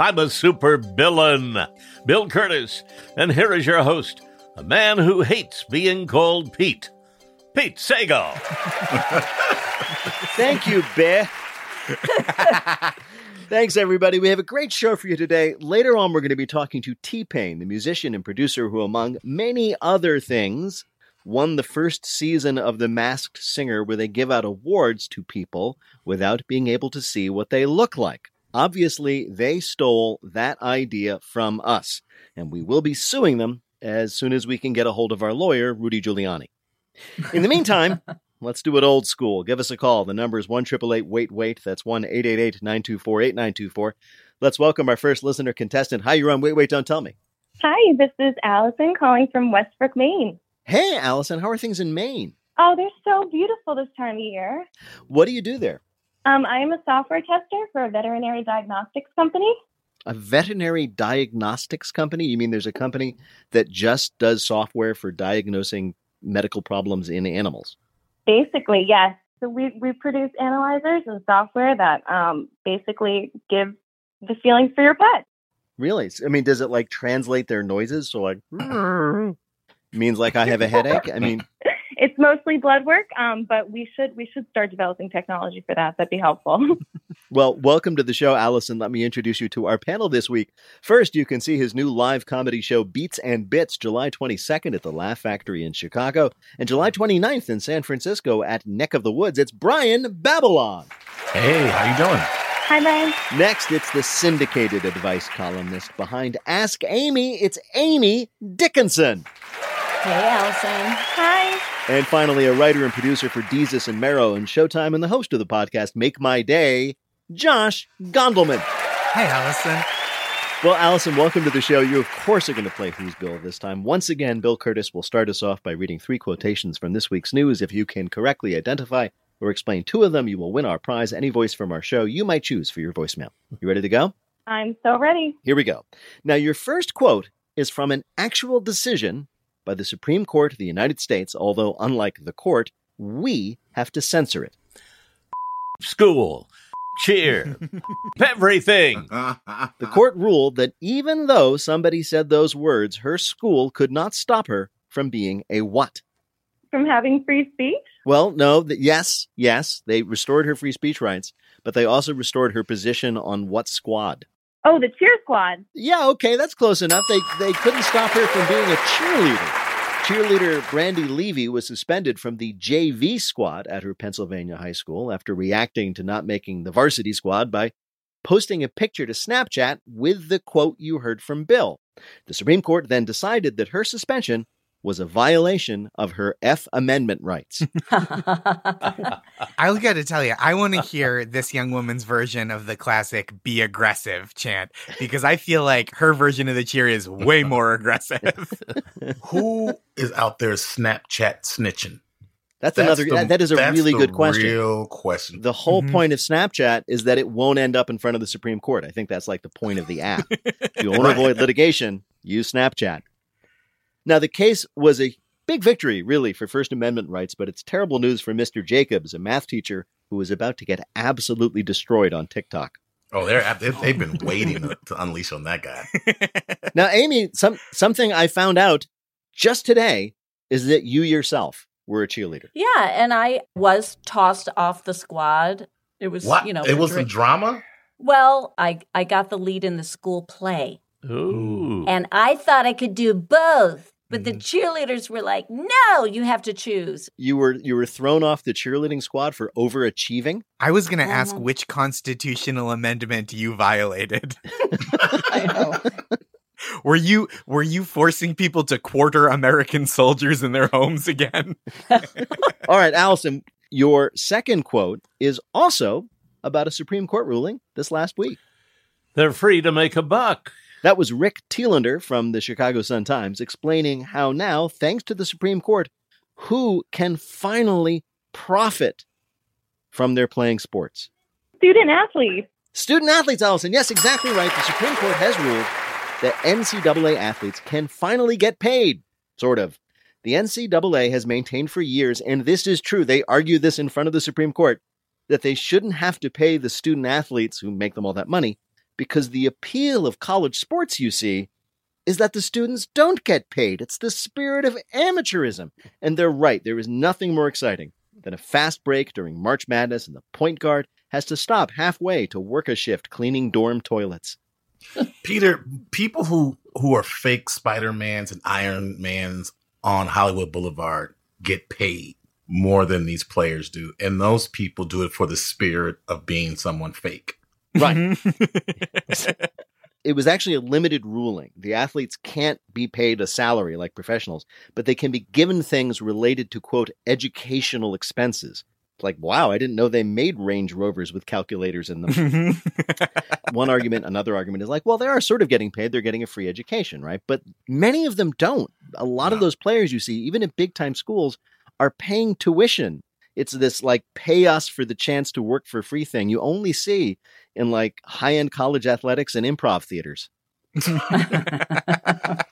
I'm a super villain, Bill Curtis, and here is your host, a man who hates being called Pete, Pete Sagal. Thank you, Bear. Thanks, everybody. We have a great show for you today. Later on, we're going to be talking to T-Pain, the musician and producer who, among many other things, won the first season of The Masked Singer, where they give out awards to people without being able to see what they look like. Obviously, they stole that idea from us, and we will be suing them as soon as we can get a hold of our lawyer, Rudy Giuliani. In the meantime, let's do it old school. Give us a call. The number is 1-888-WAIT-WAIT. That's 1-888-924-8924. Let's welcome our first listener contestant. Hi, you're on Wait, Wait, Don't Tell Me. Hi, this is Allison calling from Westbrook, Maine. Hey, Allison, how are things in Maine? Oh, they're so beautiful this time of year. What do you do there? I am a software tester for a veterinary diagnostics company. A veterinary diagnostics company? You mean there's a company that just does software for diagnosing medical problems in animals? Basically, yes. So we produce analyzers and software that basically give the feelings for your pet. Really? I mean, does it like translate their noises? So like, means like I have a headache? I mean, it's mostly blood work, but we should start developing technology for that. That'd be helpful. Well, welcome to the show, Allison. Let me introduce you to our panel this week. First, you can see his new live comedy show, Beats and Bits, July 22nd at the Laugh Factory in Chicago and July 29th in San Francisco at Neck of the Woods. It's Brian Babylon. Hey, how you doing? Hi, Brian. Next, it's the syndicated advice columnist behind Ask Amy. It's Amy Dickinson. Hey, Allison. Hi. And finally, a writer and producer for Desus and Mero and Showtime and the host of the podcast, Make My Day, Josh Gondelman. Hey, Allison. Well, Allison, welcome to the show. You, of course, are going to play Who's Bill this time. Once again, Bill Curtis will start us off by reading three quotations from this week's news. If you can correctly identify or explain two of them, you will win our prize. Any voice from our show you might choose for your voicemail. You ready to go? I'm so ready. Here we go. Now, your first quote is from an actual decision by the Supreme Court of the United States, although unlike the court, we have to censor it. School. Cheer. Everything. The court ruled that even though somebody said those words, her school could not stop her from being a what? From having free speech? Well, no. Yes. They restored her free speech rights, but they also restored her position on what squad? Oh, the cheer squad. Yeah, okay, that's close enough. They couldn't stop her from being a cheerleader. Cheerleader Brandi Levy was suspended from the JV squad at her Pennsylvania high school after reacting to not making the varsity squad by posting a picture to Snapchat with the quote you heard from Bill. The Supreme Court then decided that her suspension was a violation of her F Amendment rights. I got to tell you, I want to hear this young woman's version of the classic be aggressive chant, because I feel like her version of the cheer is way more aggressive. Who is out there Snapchat snitching? That's a really good question. The whole point of Snapchat is that it won't end up in front of the Supreme Court. I think that's like the point of the app. If you want to avoid litigation, use Snapchat. Now, the case was a big victory, really, for First Amendment rights, but it's terrible news for Mr. Jacobs, a math teacher who is about to get absolutely destroyed on TikTok. Oh, they've been waiting to unleash on that guy. Now, Amy, something I found out just today is that you yourself were a cheerleader. Yeah, and I was tossed off the squad. It was, what? You know, it was some drama? Well, I got the lead in the school play. Ooh. And I thought I could do both. But the cheerleaders were like, no, you have to choose. You were thrown off the cheerleading squad for overachieving? I was going to ask which constitutional amendment you violated. I know. Were you forcing people to quarter American soldiers in their homes again? All right, Allison, your second quote is also about a Supreme Court ruling this last week. They're free to make a buck. That was Rick Thielander from the Chicago Sun-Times explaining how now, thanks to the Supreme Court, who can finally profit from their playing sports. Student-athletes. Student-athletes, Allison. Yes, exactly right. The Supreme Court has ruled that NCAA athletes can finally get paid, sort of. The NCAA has maintained for years, and this is true, they argue this in front of the Supreme Court, that they shouldn't have to pay the student-athletes who make them all that money, because the appeal of college sports, you see, is that the students don't get paid. It's the spirit of amateurism. And they're right. There is nothing more exciting than a fast break during March Madness and the point guard has to stop halfway to work a shift cleaning dorm toilets. Peter, people who are fake Spider-Mans and Iron Mans on Hollywood Boulevard get paid more than these players do. And those people do it for the spirit of being someone fake. Right. It was actually a limited ruling. The athletes can't be paid a salary like professionals, but they can be given things related to, quote, educational expenses. It's like, wow, I didn't know they made Range Rovers with calculators in them. One argument, another argument is like, well, they are sort of getting paid. They're getting a free education, right? But many of them don't. A lot of those players you see, even at big time schools, are paying tuition. It's this like pay us for the chance to work for free thing you only see in like high-end college athletics and improv theaters. The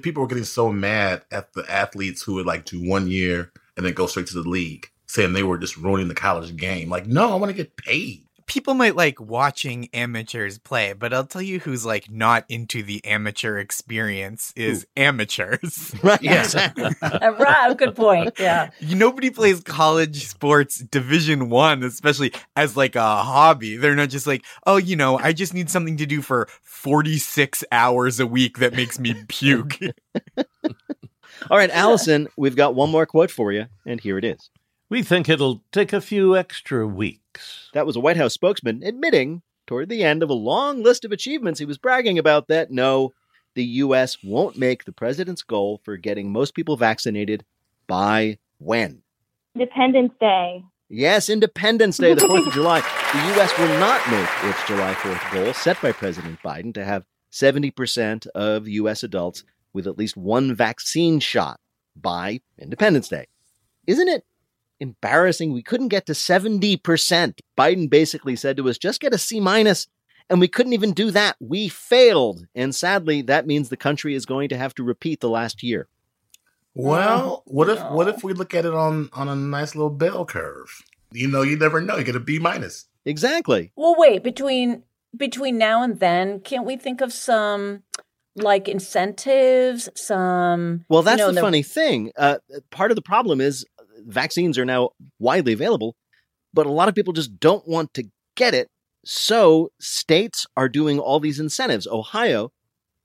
people were getting so mad at the athletes who would like do 1 year and then go straight to the league, saying they were just ruining the college game. Like, no, I want to get paid. People might like watching amateurs play, but I'll tell you who's like not into the amateur experience is amateurs. Right. Yes. Right. Good point. Yeah. Nobody plays college sports Division I, especially as like a hobby. They're not just like, oh, you know, I just need something to do for 46 hours a week that makes me puke. All right, Allison, we've got one more quote for you, and here it is. We think it'll take a few extra weeks. That was a White House spokesman admitting toward the end of a long list of achievements he was bragging about that, no, the U.S. won't make the president's goal for getting most people vaccinated by when? Independence Day. Yes, Independence Day, the 4th of July. The U.S. will not make its July 4th goal set by President Biden to have 70% of U.S. adults with at least one vaccine shot by Independence Day. Isn't it embarrassing? We couldn't get to 70%. Biden basically said to us, just get a C-minus, and we couldn't even do that. We failed. And sadly, that means the country is going to have to repeat the last year. Well, what if we look at it on a nice little bell curve? You know, you never know. You get a B-minus. Exactly. Well, wait, between now and then, can't we think of some like incentives, some... Well, that's the funny thing. Part of the problem is vaccines are now widely available, but a lot of people just don't want to get it. So states are doing all these incentives. Ohio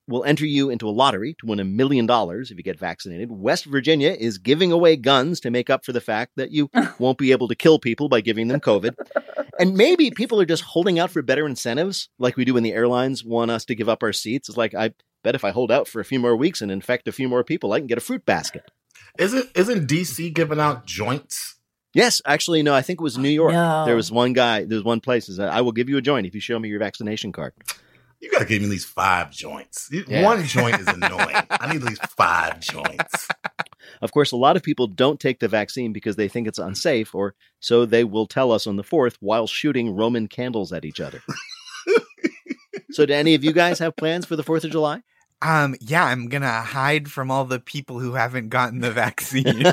will enter you into a lottery to win $1 million if you get vaccinated. West Virginia is giving away guns to make up for the fact that you won't be able to kill people by giving them COVID. And maybe people are just holding out for better incentives, like we do when the airlines want us to give up our seats. It's like, I bet if I hold out for a few more weeks and infect a few more people, I can get a fruit basket. Isn't D.C. giving out joints? Yes, actually, no. I think it was New York. No. There was one guy. There's one place that said, "I will give you a joint if you show me your vaccination card." You got to give me at least 5 joints. Yeah. One joint is annoying. I need at least 5 joints. Of course, a lot of people don't take the vaccine because they think it's unsafe, or so they will tell us on the 4th while shooting Roman candles at each other. So, do any of you guys have plans for the 4th of July? Yeah, I'm going to hide from all the people who haven't gotten the vaccine.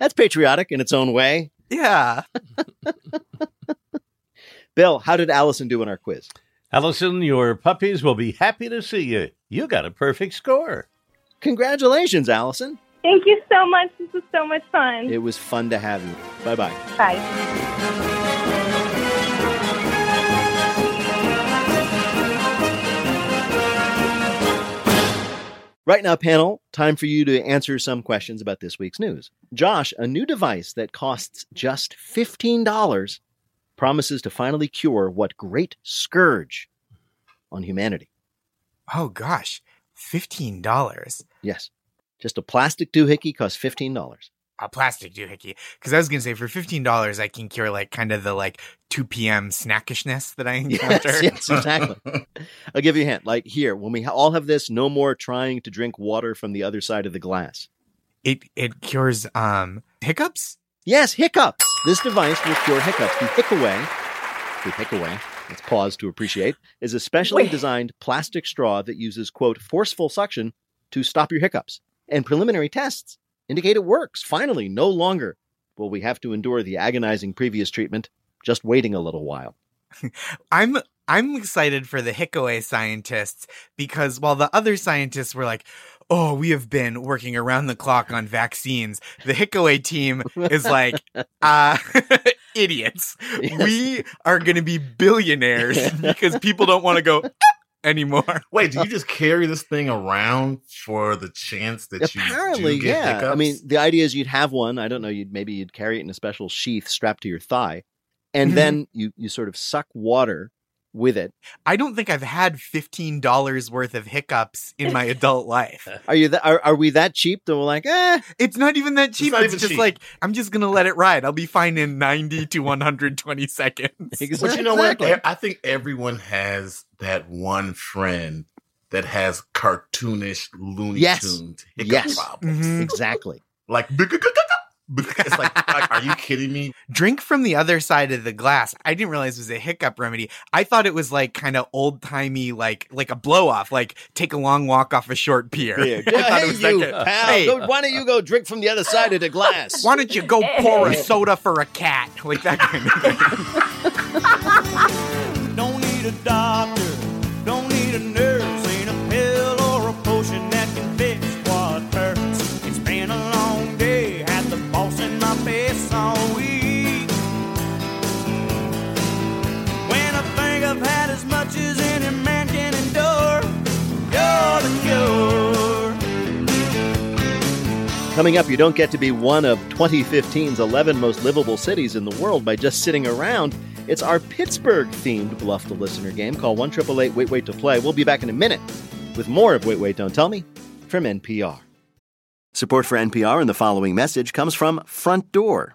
That's patriotic in its own way. Yeah. Bill, how did Allison do in our quiz? Allison, your puppies will be happy to see you. You got a perfect score. Congratulations, Allison. Thank you so much. This was so much fun. It was fun to have you. Bye-bye. Bye. Right now, panel, time for you to answer some questions about this week's news. Josh, a new device that costs just $15 promises to finally cure what great scourge on humanity? Oh, gosh, $15. Yes. Just a plastic doohickey costs $15. plastic doohickey, because I was going to say for $15 I can cure like kind of the like 2 p.m. snackishness that I encounter. Yes, exactly. I'll give you a hint. Like here, when we all have this, no more trying to drink water from the other side of the glass. It cures hiccups? Yes, hiccups. This device will cure hiccups. The hickaway. Let's pause to appreciate, is a specially designed plastic straw that uses, quote, forceful suction to stop your hiccups. And preliminary tests indicate it works. Finally, no longer will we have to endure the agonizing previous treatment, just waiting a little while. I'm excited for the Hickaway scientists, because while the other scientists were like, oh, we have been working around the clock on vaccines, the Hickaway team is like, idiots. Yes. We are going to be billionaires because people don't want to go anymore. Wait, do you just carry this thing around for the chance that apparently, you do get hiccups? I mean, the idea is you'd have one. I don't know. Maybe you'd carry it in a special sheath strapped to your thigh, and then you sort of suck water with it. I don't think I've had $15 worth of hiccups in my adult life. Are we that cheap that we're like, it's not even that cheap. It's just cheap. Like, I'm just going to let it ride. I'll be fine in 90 to 120 seconds. Exactly. But you know what? I think everyone has that one friend that has cartoonish Looney Tunes hiccup problems. Mm-hmm. Exactly. Like, it's like, are you kidding me? Drink from the other side of the glass. I didn't realize it was a hiccup remedy. I thought it was like kind of old timey, like a blow off, like take a long walk off a short pier. Yeah. Why don't you go drink from the other side of the glass? Why don't you go pour a soda for a cat? Like that kind of thing. Don't need a doctor. Don't need a nurse. Ain't a pill or a potion that can fix what hurts. It's been a long day. As much as any man can endure, you're the cure. Coming up, you don't get to be one of 2015's 11 most livable cities in the world by just sitting around. It's our Pittsburgh-themed Bluff the Listener game. Call 1-888-WAIT-WAIT to play. We'll be back in a minute with more of Wait, Wait, Don't Tell Me from NPR. Support for NPR and the following message comes from Front Door.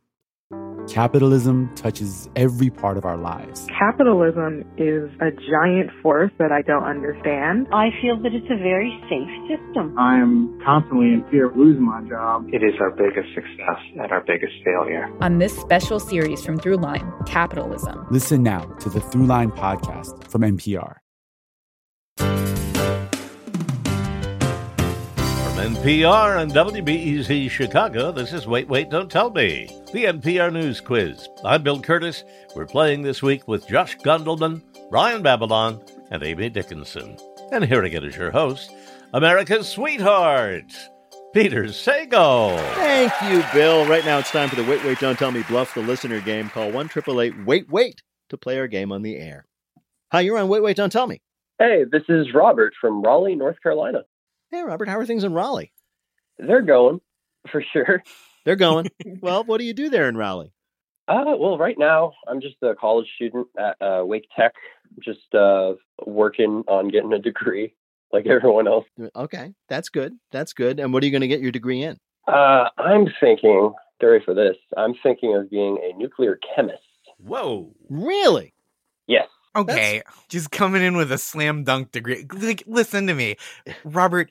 Capitalism touches every part of our lives. Capitalism is a giant force that I don't understand. I feel that it's a very safe system. I'm constantly in fear of losing my job. It is our biggest success and our biggest failure. On this special series from Throughline, Capitalism. Listen now to the Throughline podcast from NPR. NPR and WBEZ Chicago, this is Wait, Wait, Don't Tell Me, the NPR News Quiz. I'm Bill Curtis. We're playing this week with Josh Gondelman, Brian Babylon, and Amy Dickinson. And here again is your host, America's Sweetheart, Peter Sagal. Thank you, Bill. Right now it's time for the Wait, Wait, Don't Tell Me Bluff the Listener game. Call 1-888-WAIT-WAIT to play our game on the air. Hi, you're on Wait, Wait, Don't Tell Me. Hey, this is Robert from Raleigh, North Carolina. Hey, Robert, how are things in Raleigh? They're going, for sure. They're going. Well, what do you do there in Raleigh? Well, right now, I'm just a college student at Wake Tech, just working on getting a degree like everyone else. Okay, that's good. That's good. And what are you going to get your degree in? I'm thinking, get ready for this, I'm thinking of being a nuclear chemist. Whoa. Really? Yes. Okay, just coming in with a slam dunk degree. Like, listen to me, Robert,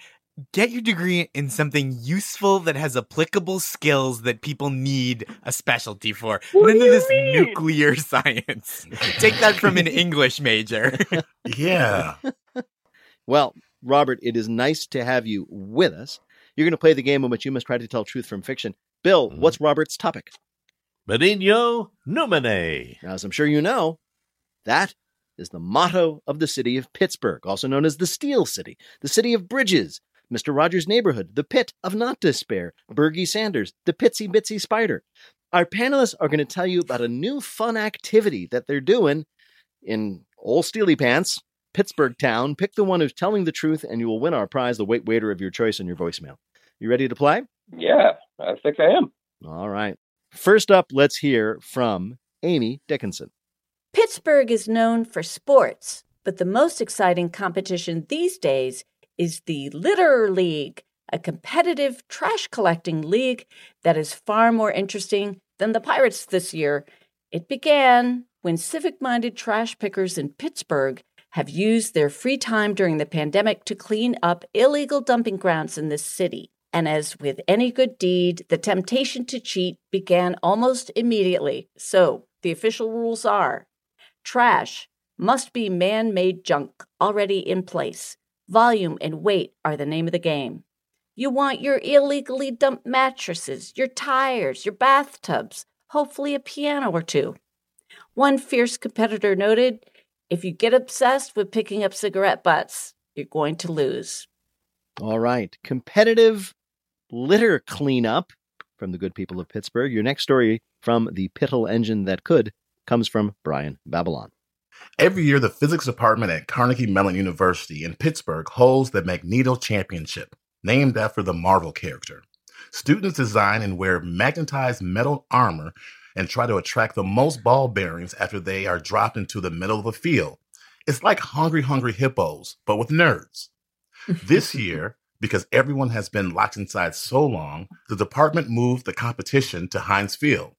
get your degree in something useful that has applicable skills that people need a specialty for. What do you this mean? Nuclear science. Take that from an English major. Yeah. Well, Robert, it is nice to have you with us. You're going to play the game in which you must try to tell truth from fiction. Bill, what's Robert's topic? Benigno Numine. As I'm sure you know, that is the motto of the city of Pittsburgh, also known as the Steel City, the City of Bridges, Mr. Rogers' Neighborhood, the Pit of Not Despair, Bergie Sanders, the Pitsy Bitsy Spider. Our panelists are going to tell you about a new fun activity that they're doing in Old Steely Pants, Pittsburgh town. Pick the one who's telling the truth, and you will win our prize, the Wait Waiter of your choice, on your voicemail. You ready to play? Yeah, I think I am. All right. First up, let's hear from Amy Dickinson. Pittsburgh is known for sports, but the most exciting competition these days is the Litter League, a competitive trash collecting league that is far more interesting than the Pirates this year. It began when civic-minded trash pickers in Pittsburgh have used their free time during the pandemic to clean up illegal dumping grounds in this city. And as with any good deed, the temptation to cheat began almost immediately. So the official rules are: trash must be man-made junk already in place. Volume and weight are the name of the game. You want your illegally dumped mattresses, your tires, your bathtubs, hopefully a piano or two. One fierce competitor noted, if you get obsessed with picking up cigarette butts, you're going to lose. All right. Competitive litter cleanup from the good people of Pittsburgh. Your next story from the Pittle Engine That Could comes from Brian Babylon. Every year, the physics department at Carnegie Mellon University in Pittsburgh holds the Magneto Championship, named after the Marvel character. Students design and wear magnetized metal armor and try to attract the most ball bearings after they are dropped into the middle of a field. It's like Hungry Hungry Hippos, but with nerds. This year, because everyone has been locked inside so long, the department moved the competition to Heinz Field.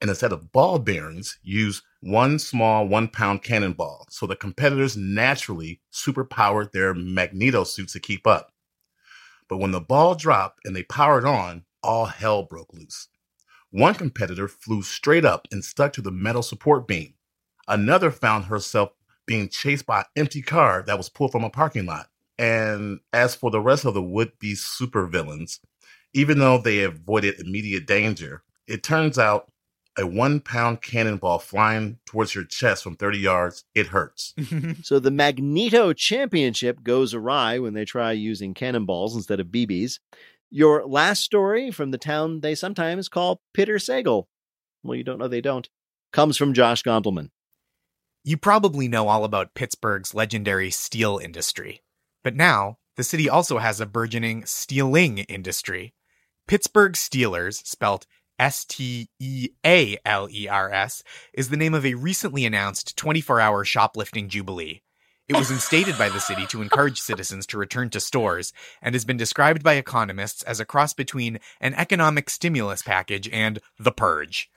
And instead of ball bearings, use one small 1-pound cannonball. So the competitors naturally superpowered their magneto suits to keep up. But when the ball dropped and they powered on, all hell broke loose. One competitor flew straight up and stuck to the metal support beam. Another found herself being chased by an empty car that was pulled from a parking lot. And as for the rest of the would-be supervillains, even though they avoided immediate danger, it turns out a 1-pound cannonball flying towards your chest from 30 yards, it hurts. So the Magneto Championship goes awry when they try using cannonballs instead of BBs. Your last story from the town they sometimes call Pitter Sagel. Well, you don't know they don't. Comes from Josh Gondelman. You probably know all about Pittsburgh's legendary steel industry. But now, the city also has a burgeoning stealing industry. Pittsburgh Steelers, spelled Stealers, is the name of a recently announced 24-hour shoplifting jubilee. It was instated by the city to encourage citizens to return to stores and has been described by economists as a cross between an economic stimulus package and the purge.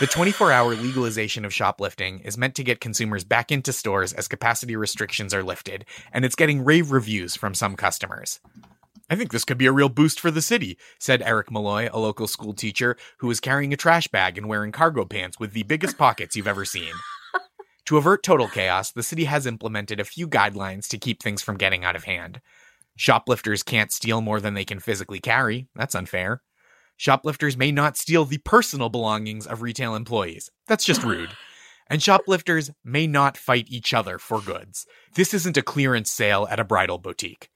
The 24-hour legalization of shoplifting is meant to get consumers back into stores as capacity restrictions are lifted, and it's getting rave reviews from some customers. I think this could be a real boost for the city, said Eric Malloy, a local school teacher who was carrying a trash bag and wearing cargo pants with the biggest pockets you've ever seen. To avert total chaos, the city has implemented a few guidelines to keep things from getting out of hand. Shoplifters can't steal more than they can physically carry. That's unfair. Shoplifters may not steal the personal belongings of retail employees. That's just rude. And shoplifters may not fight each other for goods. This isn't a clearance sale at a bridal boutique.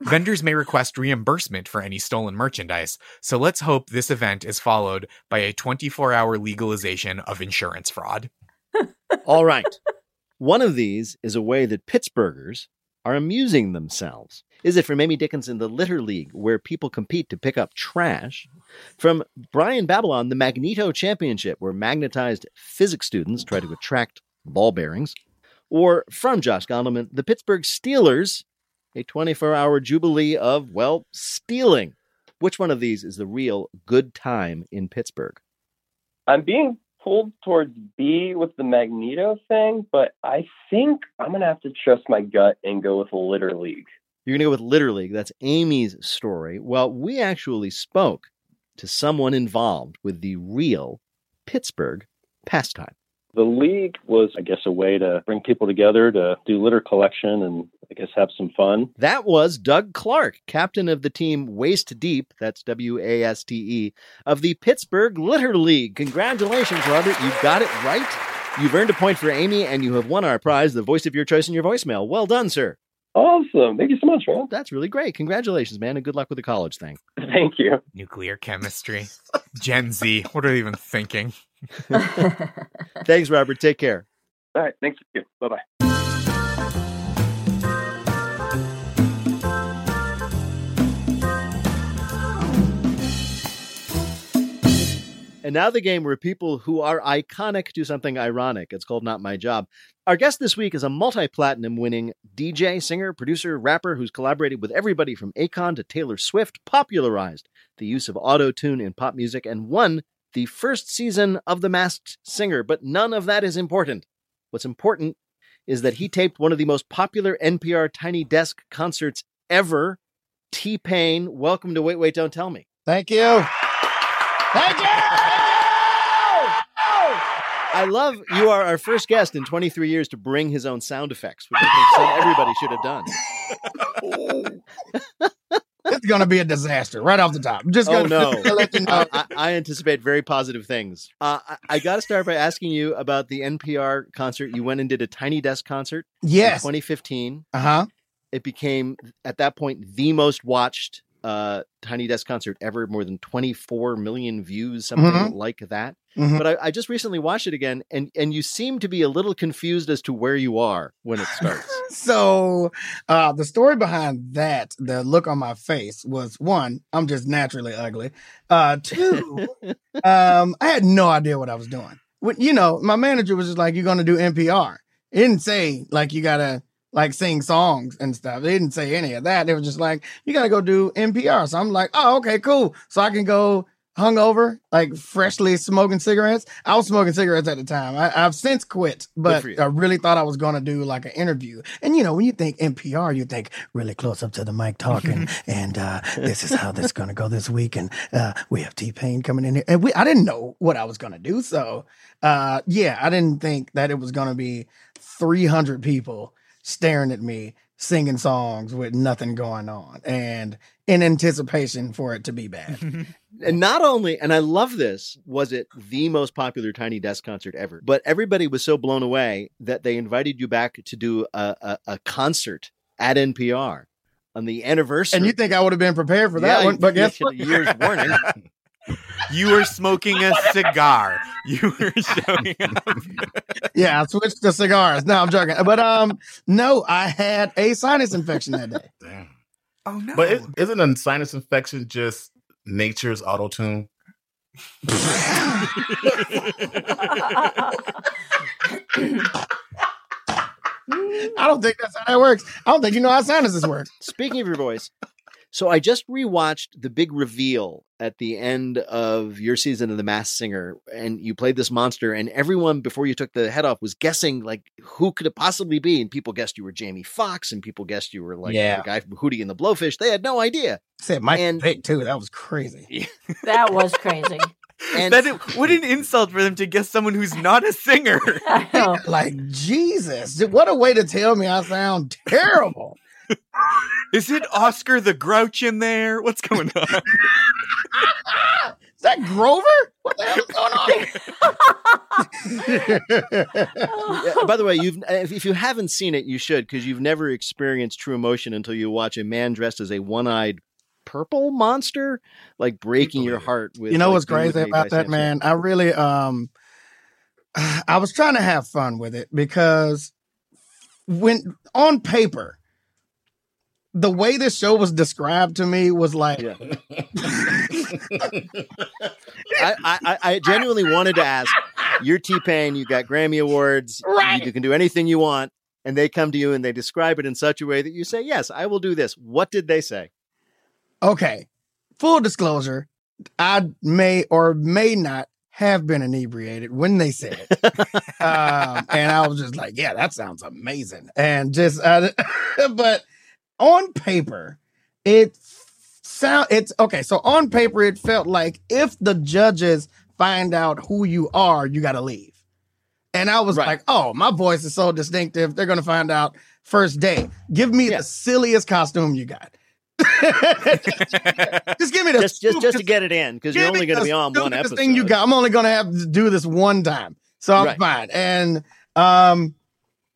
Vendors may request reimbursement for any stolen merchandise, so let's hope this event is followed by a 24-hour legalization of insurance fraud. All right. One of these is a way that Pittsburghers are amusing themselves. Is it from Amy Dickinson, the Litter League, where people compete to pick up trash? From Brian Babylon, the Magneto Championship, where magnetized physics students try to attract ball bearings? Or from Josh Gondelman, the Pittsburgh Steelers, a 24-hour jubilee of, well, stealing. Which one of these is the real good time in Pittsburgh? I'm being pulled towards B with the Magneto thing, but I think I'm going to have to trust my gut and go with Litter League. You're going to go with Litter League. That's Amy's story. Well, we actually spoke to someone involved with the real Pittsburgh pastime. The league was, I guess, a way to bring people together to do litter collection and, I guess, have some fun. That was Doug Clark, captain of the team Waist Deep, that's W-A-S-T-E, of the Pittsburgh Litter League. Congratulations, Robert. You got it right. You've earned a point for Amy, and you have won our prize, the voice of your choice in your voicemail. Well done, sir. Awesome. Thank you so much, man. That's really great. Congratulations, man. And good luck with the college thing. Thank you. Nuclear chemistry. Gen Z. What are they even thinking? Thanks, Robert. Take care. All right. Thanks. Bye-bye. And now the game where people who are iconic do something ironic. It's called Not My Job. Our guest this week is a multi-platinum winning DJ, singer, producer, rapper who's collaborated with everybody from Akon to Taylor Swift, popularized the use of auto-tune in pop music, and won the first season of The Masked Singer. But none of that is important. What's important is that he taped one of the most popular NPR Tiny Desk concerts ever. T-Pain, welcome to Wait, Wait, Don't Tell Me. Thank you. Thank you. I love you are our first guest in 23 years to bring his own sound effects, which I think everybody should have done. It's going to be a disaster right off the top. Just gonna let you know. I anticipate very positive things. I got to start by asking you about the NPR concert. You went and did a Tiny Desk concert. Yes. In 2015. Uh-huh. It became, at that point, the most watched Tiny Desk concert ever, more than 24 million views, something like that. Mm-hmm. But I just recently watched it again, and you seem to be a little confused as to where you are when it starts. So the story behind that, the look on my face was, one, I'm just naturally ugly. Two, I had no idea what I was doing. When, you know, my manager was just like, you're going to do NPR. It didn't say, like, you got to, like, sing songs and stuff. They didn't say any of that. They were just like, you got to go do NPR. So I'm like, oh, okay, cool. So I can go hungover, like freshly smoking cigarettes. I was smoking cigarettes at the time. I've since quit, but I really thought I was going to do like an interview. And, you know, when you think NPR, you think really close up to the mic talking. and this is how this is going to go this week. And we have T-Pain coming in here. And I didn't know what I was going to do. So, I didn't think that it was going to be 300 people staring at me, singing songs with nothing going on and in anticipation for it to be bad. And not only, and I love this, was it the most popular Tiny Desk concert ever, but everybody was so blown away that they invited you back to do a concert at NPR on the anniversary. And you think I would have been prepared for that one, but guess what? Year's warning. You were smoking a cigar. You were showing up. I switched to cigars. No, I'm joking. But no, I had a sinus infection that day. Damn. Oh no! But isn't a sinus infection just nature's auto-tune? I don't think that's how that works. I don't think you know how sinuses work. Speaking of your voice. So I just rewatched the big reveal at the end of your season of The Masked Singer, and you played this monster, and everyone before you took the head off was guessing like who could it possibly be, and people guessed you were Jamie Foxx, and people guessed you were the guy from Hootie and the Blowfish. They had no idea. Said Mike Vick too. That was crazy. That was crazy. And what an insult for them to guess someone who's not a singer. Like Jesus, what a way to tell me I sound terrible. Is it Oscar the Grouch in there? What's going on? Is that Grover? What the hell's going on? By the way, if you haven't seen it, you should, because you've never experienced true emotion until you watch a man dressed as a one-eyed purple monster, like breaking your heart. With, you know, like, what's crazy about that, Snapchat, man? I really, I was trying to have fun with it because when on paper, the way this show was described to me was like, I genuinely wanted to ask, you're T-Pain, you got Grammy Awards, right? You can do anything you want. And they come to you and they describe it in such a way that you say, yes, I will do this. What did they say? Okay. Full disclosure. I may or may not have been inebriated when they said it. And I was just like, yeah, that sounds amazing. And just, but on paper, so on paper, it felt like if the judges find out who you are, you got to leave. And I was like, oh, my voice is so distinctive. They're going to find out first day. Give me the silliest costume you got. Just give me the just to get it in, because you're only going to be on one episode. Thing you got. I'm only going to have to do this one time. So I'm fine. And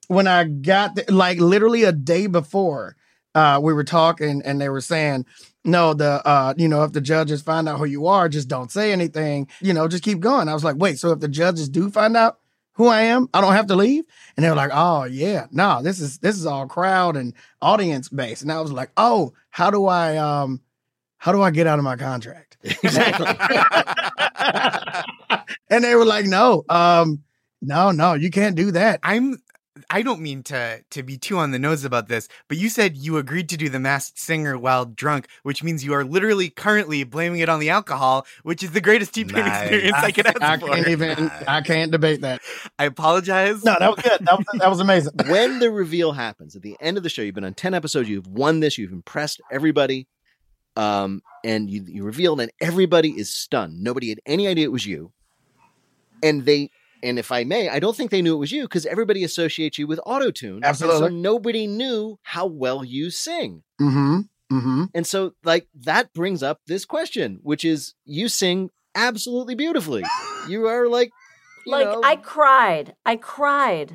when I got there, like literally a day before, we were talking and they were saying, no, if the judges find out who you are, just don't say anything, just keep going. I was like, wait, so if the judges do find out who I am, I don't have to leave? And they were like, oh yeah, no, this is all crowd and audience based. And I was like, oh, how do I get out of my contract? Exactly. And they were like, no, you can't do that. I don't mean to be too on the nose about this, but you said you agreed to do The Masked Singer while drunk, which means you are literally currently blaming it on the alcohol, which is the greatest T-Pain experience I could ask for. I can't debate that. I apologize. No, that was good. That was amazing. When the reveal happens at the end of the show, you've been on 10 episodes, you've won this, you've impressed everybody, and you reveal that everybody is stunned. Nobody had any idea it was you. And if I may, I don't think they knew it was you because everybody associates you with autotune. Absolutely. So nobody knew how well you sing. Mm-hmm. Mm-hmm. And so like that brings up this question, which is you sing absolutely beautifully. You are like, you know. I cried. I cried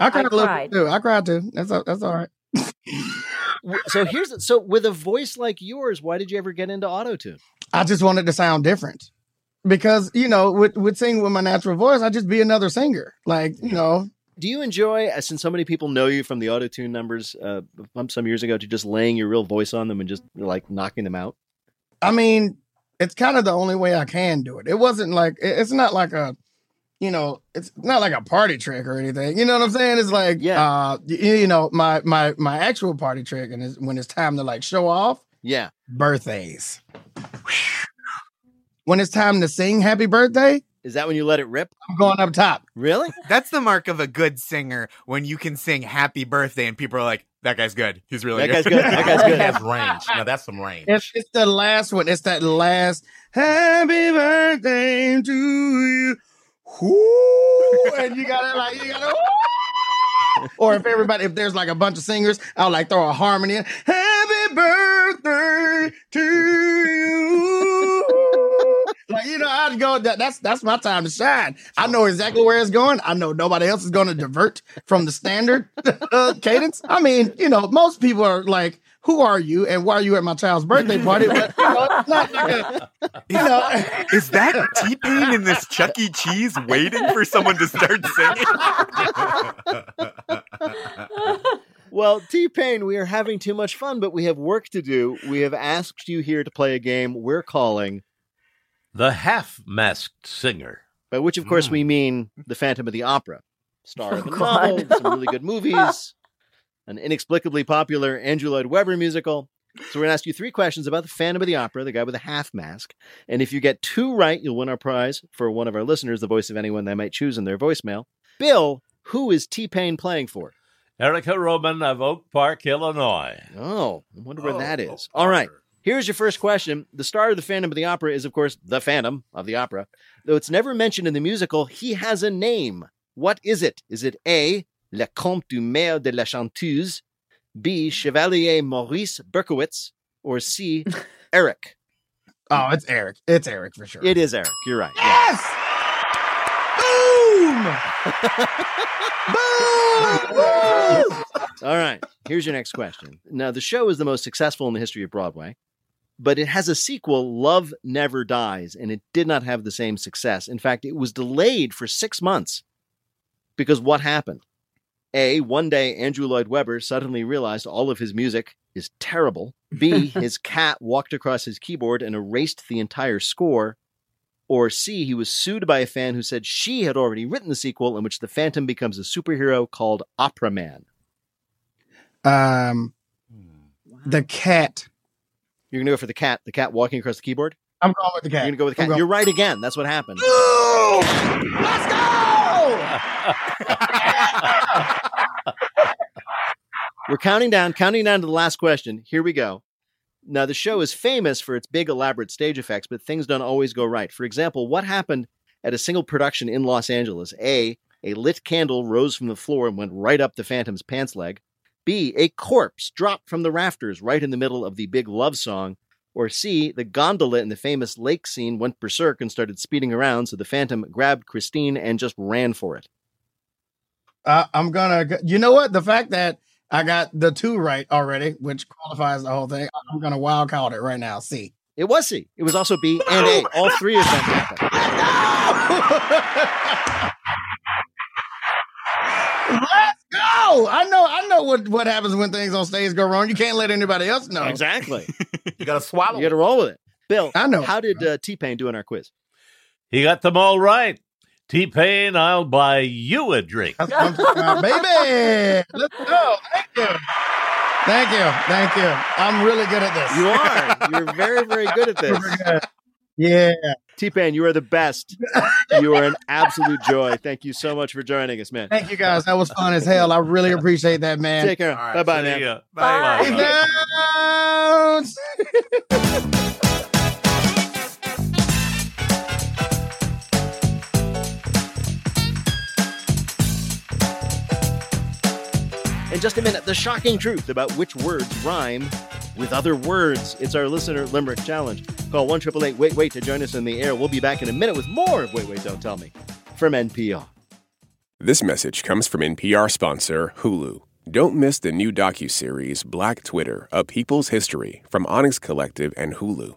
a little bit too. I cried too. That's all right. So with a voice like yours, why did you ever get into autotune? I just wanted to sound different. Because, with singing with my natural voice, I'd just be another singer. Do you enjoy, since so many people know you from the auto-tune numbers some years ago, to just laying your real voice on them and just like knocking them out? I mean, it's kind of the only way I can do it. It wasn't like, it's not like a, it's not like a party trick or anything. You know what I'm saying? It's like, my actual party trick, and when it's time to like show off. Yeah. Birthdays. When it's time to sing happy birthday. Is that when you let it rip? I'm going up top. Really? That's the mark of a good singer when you can sing happy birthday and people are like, that guy's good. He's really good. That guy's good. That's range. No, that's some range. It's the last one. It's that last happy birthday to you. Ooh, and you gotta or if there's like a bunch of singers, I'll like throw a harmony in. Happy birthday to you. Like, I'd go, that's my time to shine. I know exactly where it's going. I know nobody else is going to divert from the standard cadence. I mean, most people are like, who are you and why are you at my child's birthday party? But, it's not like Is that T-Pain in this Chuck E. Cheese waiting for someone to start singing? Well, T-Pain, we are having too much fun, but we have work to do. We have asked you here to play a game we're calling The Half-Masked Singer. By which, of course, we mean The Phantom of the Opera. Star of the novel, some really good movies, an inexplicably popular Andrew Lloyd Webber musical. So we're going to ask you three questions about The Phantom of the Opera, the guy with a half mask. And if you get two right, you'll win our prize for one of our listeners, the voice of anyone they might choose in their voicemail. Bill, who is T-Pain playing for? Erica Roman of Oak Park, Illinois. Oh, I wonder where that is. All right. Here's your first question. The star of The Phantom of the Opera is, of course, the Phantom of the Opera. Though it's never mentioned in the musical, he has a name. What is it? Is it A, Le Comte du Maire de la Chanteuse, B, Chevalier Maurice Berkowitz, or C, Eric? Oh, it's Eric. It's Eric for sure. It is Eric. You're right. Yes! Yeah. Boom! Boom! All right. Here's your next question. Now, the show is the most successful in the history of Broadway. But it has a sequel, Love Never Dies, and it did not have the same success. In fact, it was delayed for 6 months because what happened? A, one day Andrew Lloyd Webber suddenly realized all of his music is terrible. B, his cat walked across his keyboard and erased the entire score. Or C, he was sued by a fan who said she had already written the sequel in which the Phantom becomes a superhero called Opera Man. The cat. You're going to go for the cat? The cat walking across the keyboard? I'm going with the cat. You're going to go with the cat. You're right again. That's what happened. Ooh! Let's go! We're counting down to the last question. Here we go. Now, the show is famous for its big, elaborate stage effects, but things don't always go right. For example, what happened at a single production in Los Angeles? A lit candle rose from the floor and went right up the Phantom's pants leg. B, a corpse dropped from the rafters right in the middle of the big love song. Or C, the gondola in the famous lake scene went berserk and started speeding around, so the Phantom grabbed Christine and just ran for it. I'm going to, you know what? The fact that I got the two right already, which qualifies the whole thing, I'm going to wild card it right now. C. It was C. It was also B and A. All three of them happened. Let's go. I know what happens when things on stage go wrong. You can't let anybody else know. Exactly. You got to swallow. You got to roll with it. Bill, I know. How did T-Pain do in our quiz? He got them all right. T-Pain, I'll buy you a drink. Baby, let's go. Thank you. Thank you. Thank you. I'm really good at this. You are. You're very, very good at this. Good. Yeah. T-Pain, you are the best. You are an absolute joy. Thank you so much for joining us, man. Thank you, guys. That was fun as hell. I really appreciate that, man. Take care. Right, bye-bye, man. You. Bye. Bye. In just a minute, the shocking truth about which words rhyme with other words. It's our listener limerick challenge. Call 1-888-WAIT-WAIT to join us in the air. We'll be back in a minute with more of Wait, Wait, Don't Tell Me from NPR. This message comes from NPR sponsor Hulu. Don't miss the new docuseries Black Twitter, A People's History from Onyx Collective and Hulu.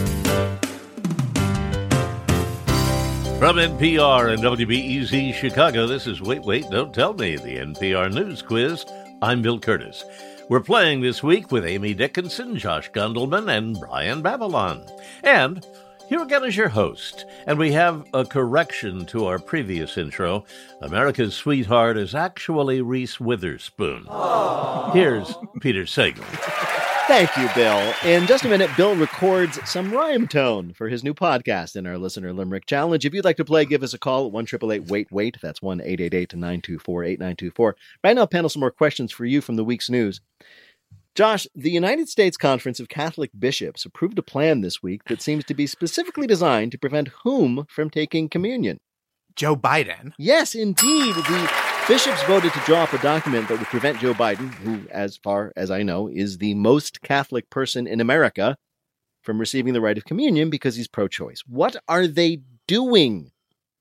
From NPR and WBEZ Chicago, this is Wait, Wait, Don't Tell Me, the NPR News Quiz. I'm Bill Curtis. We're playing this week with Amy Dickinson, Josh Gundelman, and Brian Babylon. And here again is your host. And we have a correction to our previous intro. America's sweetheart is actually Reese Witherspoon. Aww. Here's Peter Sagal. Thank you, Bill. In just a minute, Bill records some rhyme tone for his new podcast in our Listener Limerick Challenge. If you'd like to play, give us a call at 1-888-WAIT-WAIT. That's 1-888-924-8924. Right now, panel, some more questions for you from the week's news. Josh, the United States Conference of Catholic Bishops approved a plan this week that seems to be specifically designed to prevent whom from taking communion? Joe Biden. Yes, indeed. The bishops voted to draw up a document that would prevent Joe Biden, who, as far as I know, is the most Catholic person in America, from receiving the rite of communion because he's pro-choice. What are they doing?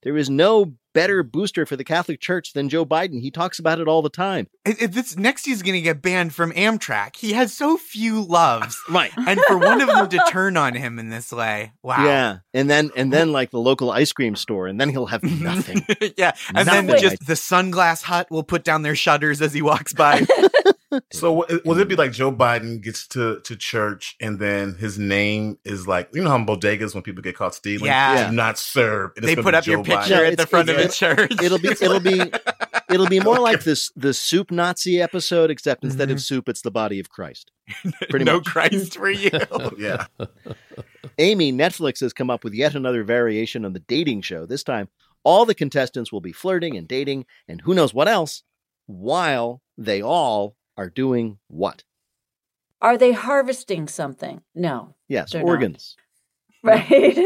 There is no better booster for the Catholic Church than Joe Biden. He talks about it all the time. This next he's going to get banned from Amtrak. He has so few loves. Right. And for one of them to turn on him in this way. Wow. Yeah. And then like the local ice cream store, and then he'll have nothing. Yeah. And nothing. Then just the Sunglass Hut will put down their shutters as he walks by. So will it be like Joe Biden gets to church and then his name is like, you know how in bodegas when people get caught stealing? Yeah. Do not serve. They put up your picture at the front of the church. It'll be more like this the Soup Nazi episode, except instead of soup, it's the body of Christ. Pretty no much. No Christ for you. Yeah. Amy, Netflix has come up with yet another variation on the dating show. This time, all the contestants will be flirting and dating and who knows what else while they all are doing what? Are they harvesting something? No. Yes, organs. Not. Right.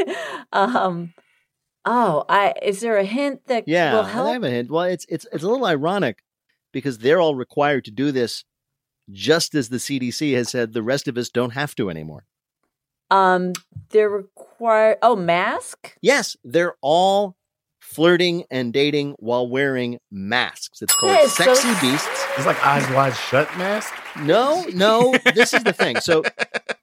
Is there a hint that will help? I have a hint. Well, it's a little ironic because they're all required to do this just as the CDC has said the rest of us don't have to anymore. They're required. Oh, mask? Yes, they're all flirting and dating while wearing masks. It's called Sexy Beasts. It's like Eyes Wide Shut mask? No. This is the thing. So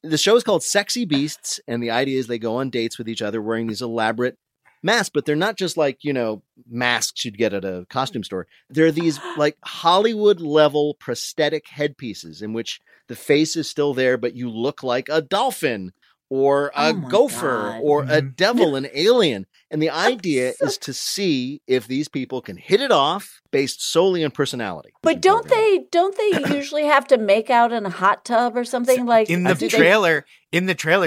the show is called Sexy Beasts, and the idea is they go on dates with each other wearing these elaborate masks, but they're not just like, you know, masks you'd get at a costume store. They're these like Hollywood level prosthetic headpieces in which the face is still there, but you look like a dolphin or a gopher or a devil, an alien. And the idea is to see if these people can hit it off based solely on personality. But don't they usually have to make out in a hot tub or something? Like in the trailer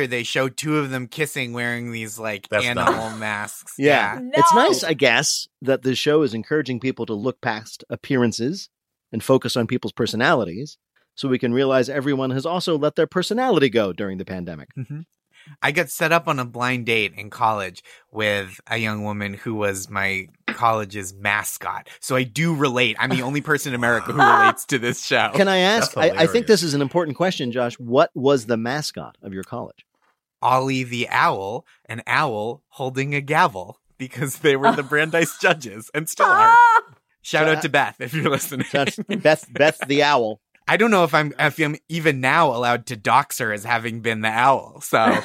they show two of them kissing wearing these like animal masks. Yeah. No. It's nice, I guess, that the show is encouraging people to look past appearances and focus on people's personalities so we can realize everyone has also let their personality go during the pandemic. Mm-hmm. I got set up on a blind date in college with a young woman who was my college's mascot. So I do relate. I'm the only person in America who relates to this show. Can I ask? I think this is an important question, Josh. What was the mascot of your college? Ollie the Owl, an owl holding a gavel, because they were the Brandeis judges and still are. Shout out to Beth if you're listening. Beth the Owl. I don't know if I'm even now allowed to dox her as having been the owl. So,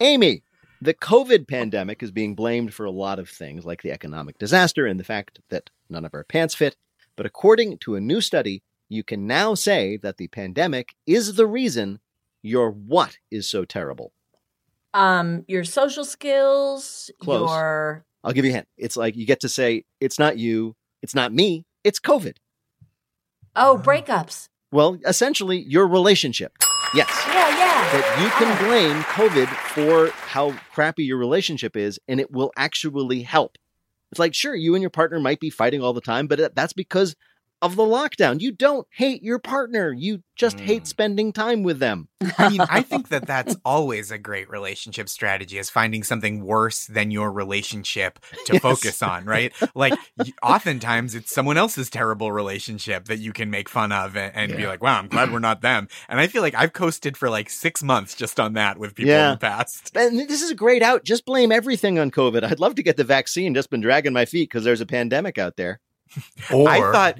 Amy, the COVID pandemic is being blamed for a lot of things like the economic disaster and the fact that none of our pants fit. But according to a new study, you can now say that the pandemic is the reason your what is so terrible. Your social skills. Close. I'll give you a hint. It's like you get to say, it's not you, it's not me, it's COVID. Oh, breakups. Well, essentially, your relationship. Yes. Yeah. But you can blame COVID for how crappy your relationship is, and it will actually help. It's like, sure, you and your partner might be fighting all the time, but that's because of the lockdown. You don't hate your partner. You just hate spending time with them. I mean, I think that that's always a great relationship strategy, is finding something worse than your relationship to focus on, right? Like, oftentimes it's someone else's terrible relationship that you can make fun of and be like, wow, I'm glad we're not them. And I feel like I've coasted for like 6 months just on that with people in the past. And this is a great out. Just blame everything on COVID. I'd love to get the vaccine. Just been dragging my feet because there's a pandemic out there. Or I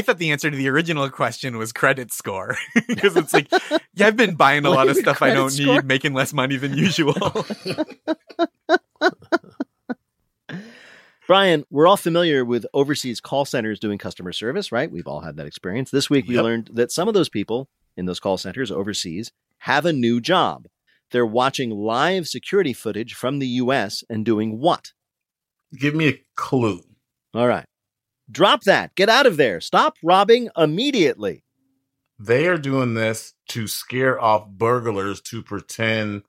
thought the answer to the original question was credit score, because it's like, yeah, I've been buying a lot of stuff I don't need, making less money than usual. Brian, we're all familiar with overseas call centers doing customer service, right? We've all had that experience. This week, we learned that some of those people in those call centers overseas have a new job. They're watching live security footage from the U.S. and doing what? Give me a clue. All right. Drop that. Get out of there. Stop robbing immediately. They are doing this to scare off burglars, to pretend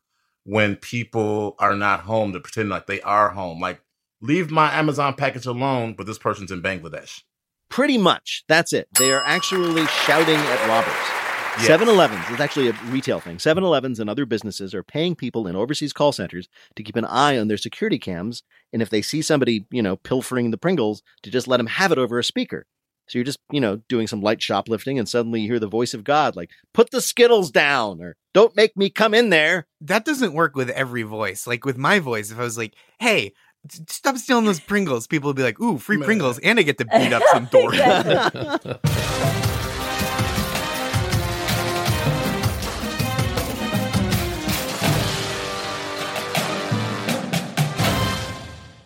when people are not home, to pretend like they are home. Like, leave my Amazon package alone, but this person's in Bangladesh. Pretty much. That's it. They are actually shouting at robbers. Yes. 7-Elevens. It's actually a retail thing. 7-Elevens and other businesses are paying people in overseas call centers to keep an eye on their security cams. And if they see somebody, you know, pilfering the Pringles, to just let them have it over a speaker. So you're just, you know, doing some light shoplifting and suddenly you hear the voice of God, like, put the Skittles down or don't make me come in there. That doesn't work with every voice. Like with my voice, if I was like, hey, stop stealing those Pringles, people would be like, ooh, free Pringles. And I get to beat up some dork.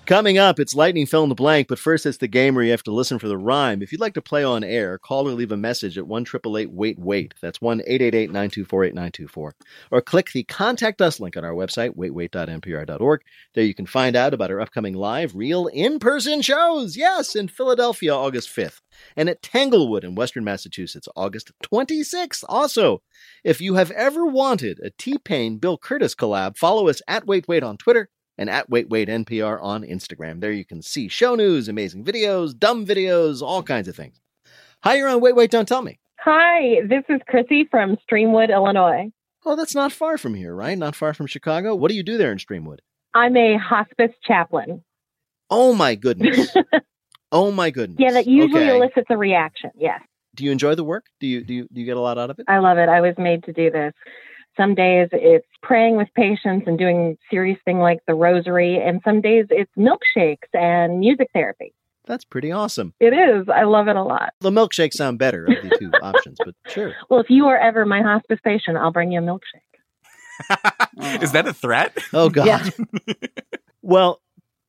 Coming up, it's Lightning Fill in the Blank, but first it's the game where you have to listen for the rhyme. If you'd like to play on air, call or leave a message at 1-888-WAIT-WAIT. That's 1-888-924-8924. Or click the Contact Us link on our website, waitwait.npr.org. There you can find out about our upcoming live, real, in-person shows. Yes, in Philadelphia, August 5th. And at Tanglewood in Western Massachusetts, August 26th. Also, if you have ever wanted a T-Pain Bill Curtis collab, follow us at WaitWait on Twitter. And at WaitWaitNPR on Instagram. There you can see show news, amazing videos, dumb videos, all kinds of things. Hi, you're on Wait, Wait, Don't Tell Me. Hi, this is Chrissy from Streamwood, Illinois. Oh, that's not far from here, right? Not far from Chicago. What do you do there in Streamwood? I'm a hospice chaplain. Oh, my goodness. Yeah, that usually elicits a reaction, yes. Do you enjoy the work? Do you get a lot out of it? I love it. I was made to do this. Some days it's praying with patients and doing serious things like the rosary. And some days it's milkshakes and music therapy. That's pretty awesome. It is. I love it a lot. The milkshakes sound better of the two options, but sure. Well, if you are ever my hospice patient, I'll bring you a milkshake. Is that a threat? Oh, God. Yeah. Well,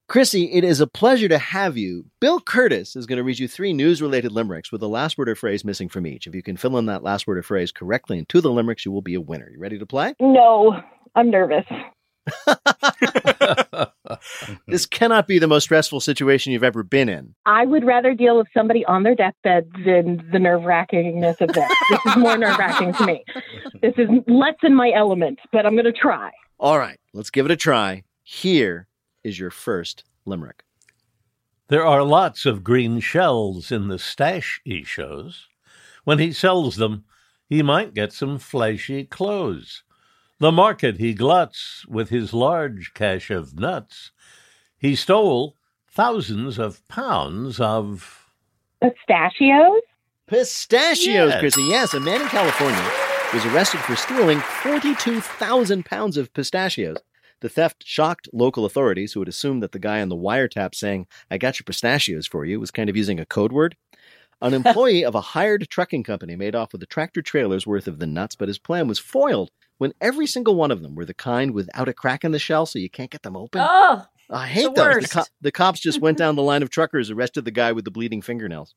Chrissy, it is a pleasure to have you. Bill Curtis is going to read you 3 news-related limericks with the last word or phrase missing from each. If you can fill in that last word or phrase correctly into the limericks, you will be a winner. You ready to play? No, I'm nervous. This cannot be the most stressful situation you've ever been in. I would rather deal with somebody on their deathbed than the nerve-wrackingness of this. This is more nerve-wracking to me. This is less in my element, but I'm going to try. All right, let's give it a try. Here is your first limerick. There are lots of green shells in the stash he shows. When he sells them, he might get some flashy clothes. The market he gluts with his large cache of nuts. He stole thousands of pounds of... Pistachios? Pistachios, yes. Chrissy. Yes, a man in California was arrested for stealing 42,000 pounds of pistachios. The theft shocked local authorities, who had assumed that the guy on the wiretap saying, "I got your pistachios for you," was kind of using a code word. An employee of a hired trucking company made off with a tractor trailer's worth of the nuts, but his plan was foiled when every single one of them were the kind without a crack in the shell, so you can't get them open. Oh, I hate those. The cops just went down the line of truckers, arrested the guy with the bleeding fingernails.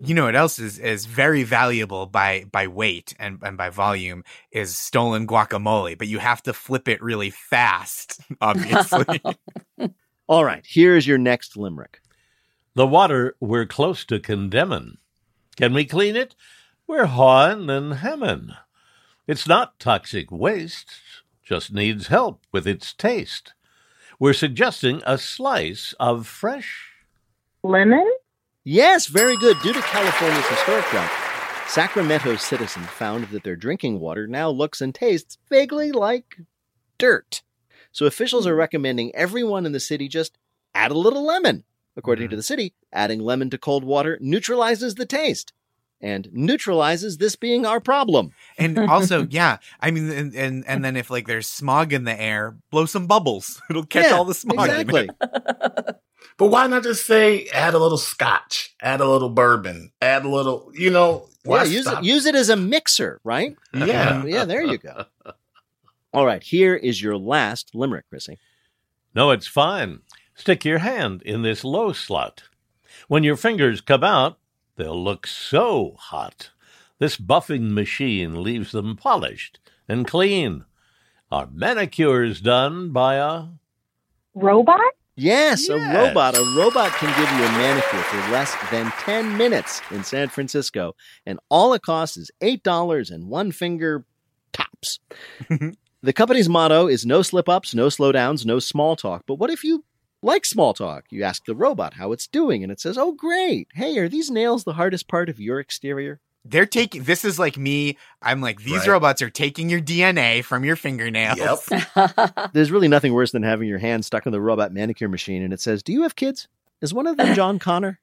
You know what else is very valuable by weight and by volume is stolen guacamole, but you have to flip it really fast, obviously. All right, here's your next limerick. The water we're close to condemning. Can we clean it? We're hawing and hemming. It's not toxic waste, just needs help with its taste. We're suggesting a slice of fresh... lemon? Yes, very good. Due to California's historic drought, Sacramento's citizens found that their drinking water now looks and tastes vaguely like dirt. So officials are recommending everyone in the city just add a little lemon. According to the city, adding lemon to cold water neutralizes the taste. And neutralizes this being our problem. And also, yeah, I mean, and then if like there's smog in the air, blow some bubbles. It'll catch all the smog. Exactly. But why not just say, add a little scotch, add a little bourbon, add a little, you know. Yeah, use it as a mixer, right? Yeah. Yeah, there you go. All right, here is your last limerick, Chrissy. No, it's fine. Stick your hand in this low slot. When your fingers come out, they'll look so hot. This buffing machine leaves them polished and clean. Our manicure's done by a... robot? Yes, a robot. A robot can give you a manicure for less than 10 minutes in San Francisco. And all it costs is $8 and one finger tops. The company's motto is no slip-ups, no slowdowns, no small talk. But what if you... like small talk, you ask the robot how it's doing, and it says, "Oh, great. Hey, are these nails the hardest part of your exterior?" They're taking... this is like me. I'm like, these robots are taking your DNA from your fingernails. Yep. There's really nothing worse than having your hand stuck in the robot manicure machine, and it says, "Do you have kids? Is one of them John Connor?"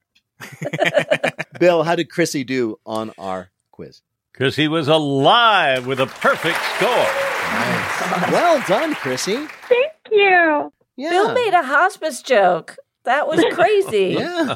Bill, how did Chrissy do on our quiz? Chrissy was alive with a perfect score. Nice. Well done, Chrissy. Thank you. Yeah. Bill made a hospice joke. That was crazy. Yeah.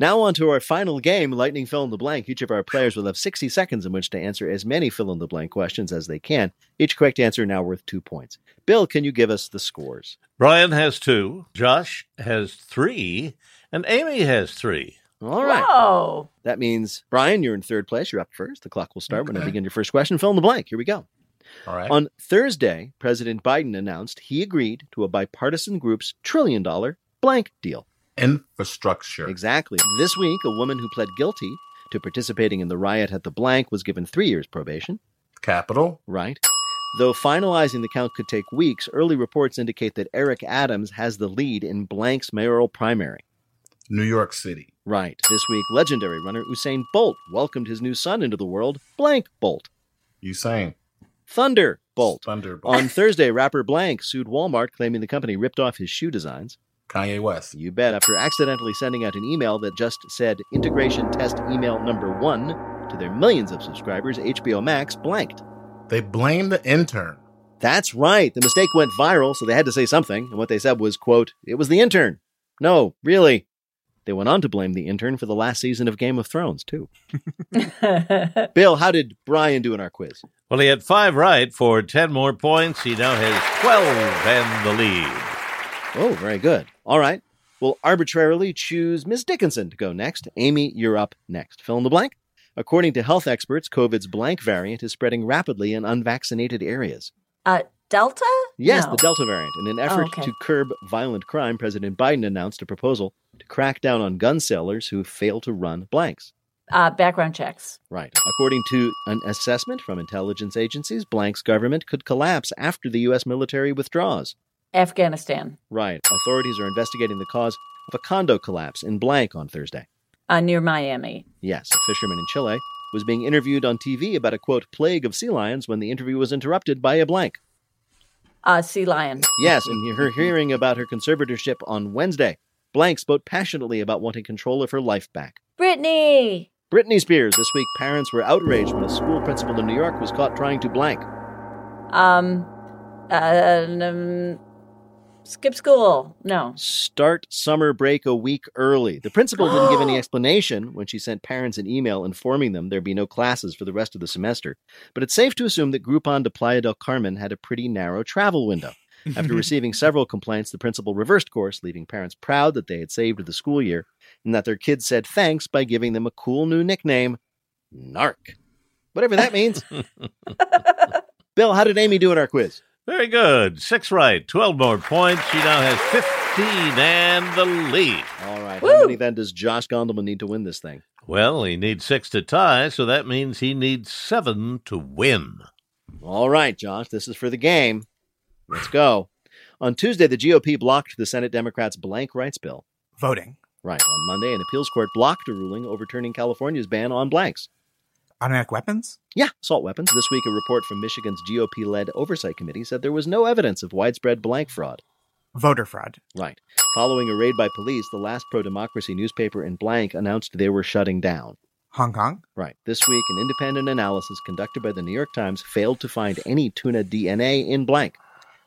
Now on to our final game, Lightning Fill in the Blank. Each of our players will have 60 seconds in which to answer as many fill-in-the-blank questions as they can. Each correct answer now worth 2 points. Bill, can you give us the scores? Brian has 2, Josh has 3, and Amy has 3. All right. Whoa. That means, Brian, you're in third place. You're up first. The clock will start when I begin your first question. Fill in the blank. Here we go. All right. On Thursday, President Biden announced he agreed to a bipartisan group's $1 trillion blank deal. Infrastructure. Exactly. This week, a woman who pled guilty to participating in the riot at the blank was given 3 years probation. Capital. Right. Though finalizing the count could take weeks, early reports indicate that Eric Adams has the lead in blank's mayoral primary. New York City. Right. This week, legendary runner Usain Bolt welcomed his new son into the world, Blank Bolt. Usain. Thunderbolt. On Thursday, rapper Blank sued Walmart, claiming the company ripped off his shoe designs. Kanye West. You bet. After accidentally sending out an email that just said integration test email number 1 to their millions of subscribers, HBO Max blanked. They blamed the intern. That's right. The mistake went viral, so they had to say something. And what they said was, quote, it was the intern. No, really. They went on to blame the intern for the last season of Game of Thrones, too. Bill, how did Brian do in our quiz? Well, he had 5 right for 10 more points. He now has 12 and the lead. Oh, very good. All right. We'll arbitrarily choose Ms. Dickinson to go next. Amy, you're up next. Fill in the blank. According to health experts, COVID's blank variant is spreading rapidly in unvaccinated areas. Delta? Yes, no. The Delta variant. In an effort to curb violent crime, President Biden announced a proposal to crack down on gun sellers who fail to run blanks. Background checks. Right. According to an assessment from intelligence agencies, blank's government could collapse after the U.S. military withdraws. Afghanistan. Right. Authorities are investigating the cause of a condo collapse in blank on Thursday. Near Miami. Yes. A fisherman in Chile was being interviewed on TV about a, quote, plague of sea lions when the interview was interrupted by a blank. Sea lion. Yes. In her hearing about her conservatorship on Wednesday, blank spoke passionately about wanting control of her life back. Britney Spears. This week, parents were outraged when a school principal in New York was caught trying to blank. Skip school. No. Start summer break a week early. The principal didn't give any explanation when she sent parents an email informing them there'd be no classes for the rest of the semester. But it's safe to assume that Groupon to Playa del Carmen had a pretty narrow travel window. After receiving several complaints, the principal reversed course, leaving parents proud that they had saved the school year and that their kids said thanks by giving them a cool new nickname, Narc. Whatever that means. Bill, how did Amy do in our quiz? Very good. 6 right. 12 more points. She now has 15 and the lead. All right. Woo! How many then does Josh Gondelman need to win this thing? Well, he needs 6 to tie, so that means he needs 7 to win. All right, Josh. This is for the game. Let's go. On Tuesday, the GOP blocked the Senate Democrats' blank rights bill. Voting. Right. On Monday, an appeals court blocked a ruling overturning California's ban on blanks. Automatic weapons? Yeah, assault weapons. This week, a report from Michigan's GOP-led oversight committee said there was no evidence of widespread blank fraud. Voter fraud. Right. Following a raid by police, the last pro-democracy newspaper in blank announced they were shutting down. Hong Kong? Right. This week, an independent analysis conducted by the New York Times failed to find any tuna DNA in blank.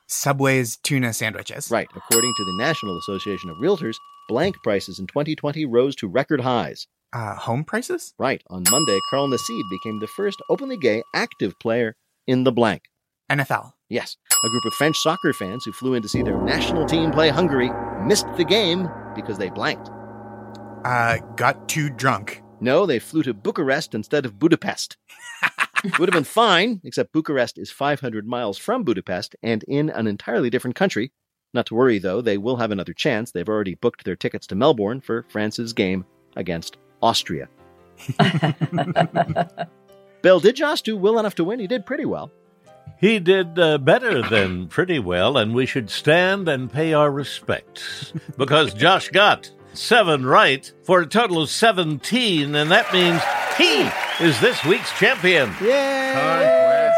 Subway's tuna sandwiches. Right. According to the National Association of Realtors, blank prices in 2020 rose to record highs. Home prices? Right. On Monday, Carl Nassib became the first openly gay active player in the blank. NFL. Yes. A group of French soccer fans who flew in to see their national team play Hungary missed the game because they blanked. Got too drunk. No, they flew to Bucharest instead of Budapest. Would have been fine, except Bucharest is 500 miles from Budapest and in an entirely different country. Not to worry, though. They will have another chance. They've already booked their tickets to Melbourne for France's game against Austria. Bill, did Josh do well enough to win? He did pretty well. He did better than pretty well, and we should stand and pay our respects because Josh got 7 right for a total of 17, and that means he is this week's champion. Yay! Congrats,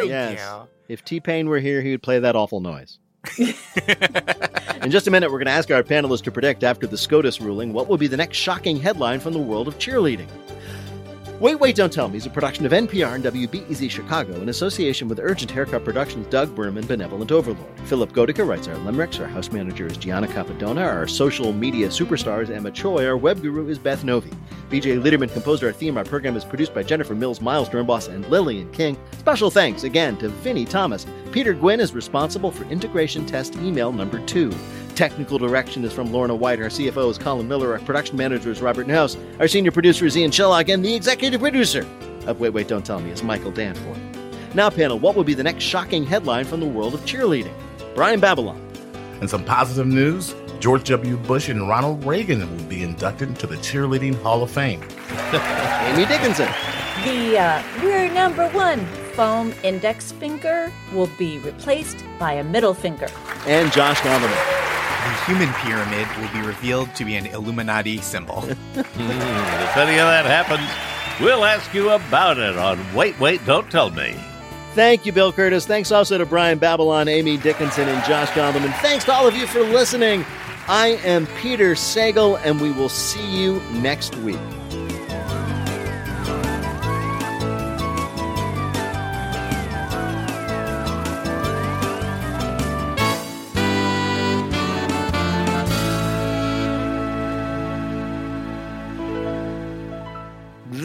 Josh. Thank you. If T-Pain were here, he would play that awful noise. In just a minute, we're going to ask our panelists to predict, after the SCOTUS ruling, what will be the next shocking headline from the world of cheerleading. Wait, Wait, Don't Tell Me is a production of NPR and WBEZ Chicago in association with Urgent Haircut Productions' Doug Berman, Benevolent Overlord. Philip Godica writes our limericks. Our house manager is Gianna Capadona. Our social media superstar is Emma Choi. Our web guru is Beth Novi. BJ Lederman composed our theme. Our program is produced by Jennifer Mills, Miles Dornbos, and Lillian King. Special thanks again to Vinnie Thomas. Peter Gwynn is responsible for integration test email number 2. Technical direction is from Lorna White. Our CFO is Colin Miller. Our production manager is Robert Nowse. Our senior producer is Ian Shillog. And the executive producer of Wait, Wait, Don't Tell Me is Michael Danforth. Now, panel, what will be the next shocking headline from the world of cheerleading? Brian Babylon. And some positive news. George W. Bush and Ronald Reagan will be inducted into the Cheerleading Hall of Fame. Amy Dickinson. The we're number one foam index finger will be replaced by a middle finger. And Josh Donovan. The human pyramid will be revealed to be an Illuminati symbol. If any of that happens, we'll ask you about it on Wait, Wait, Don't Tell Me. Thank you, Bill Curtis. Thanks also to Brian Babylon, Amy Dickinson, and Josh Gondelman. Thanks to all of you for listening. I am Peter Sagal, and we will see you next week.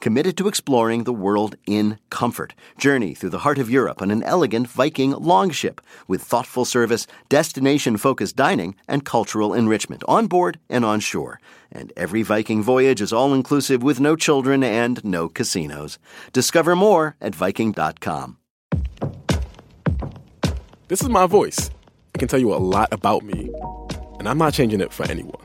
committed to exploring the world in comfort. Journey through the heart of Europe on an elegant Viking longship with thoughtful service, destination-focused dining, and cultural enrichment on board and on shore. And every Viking voyage is all-inclusive with no children and no casinos. Discover more at Viking.com. This is my voice. It can tell you a lot about me, and I'm not changing it for anyone.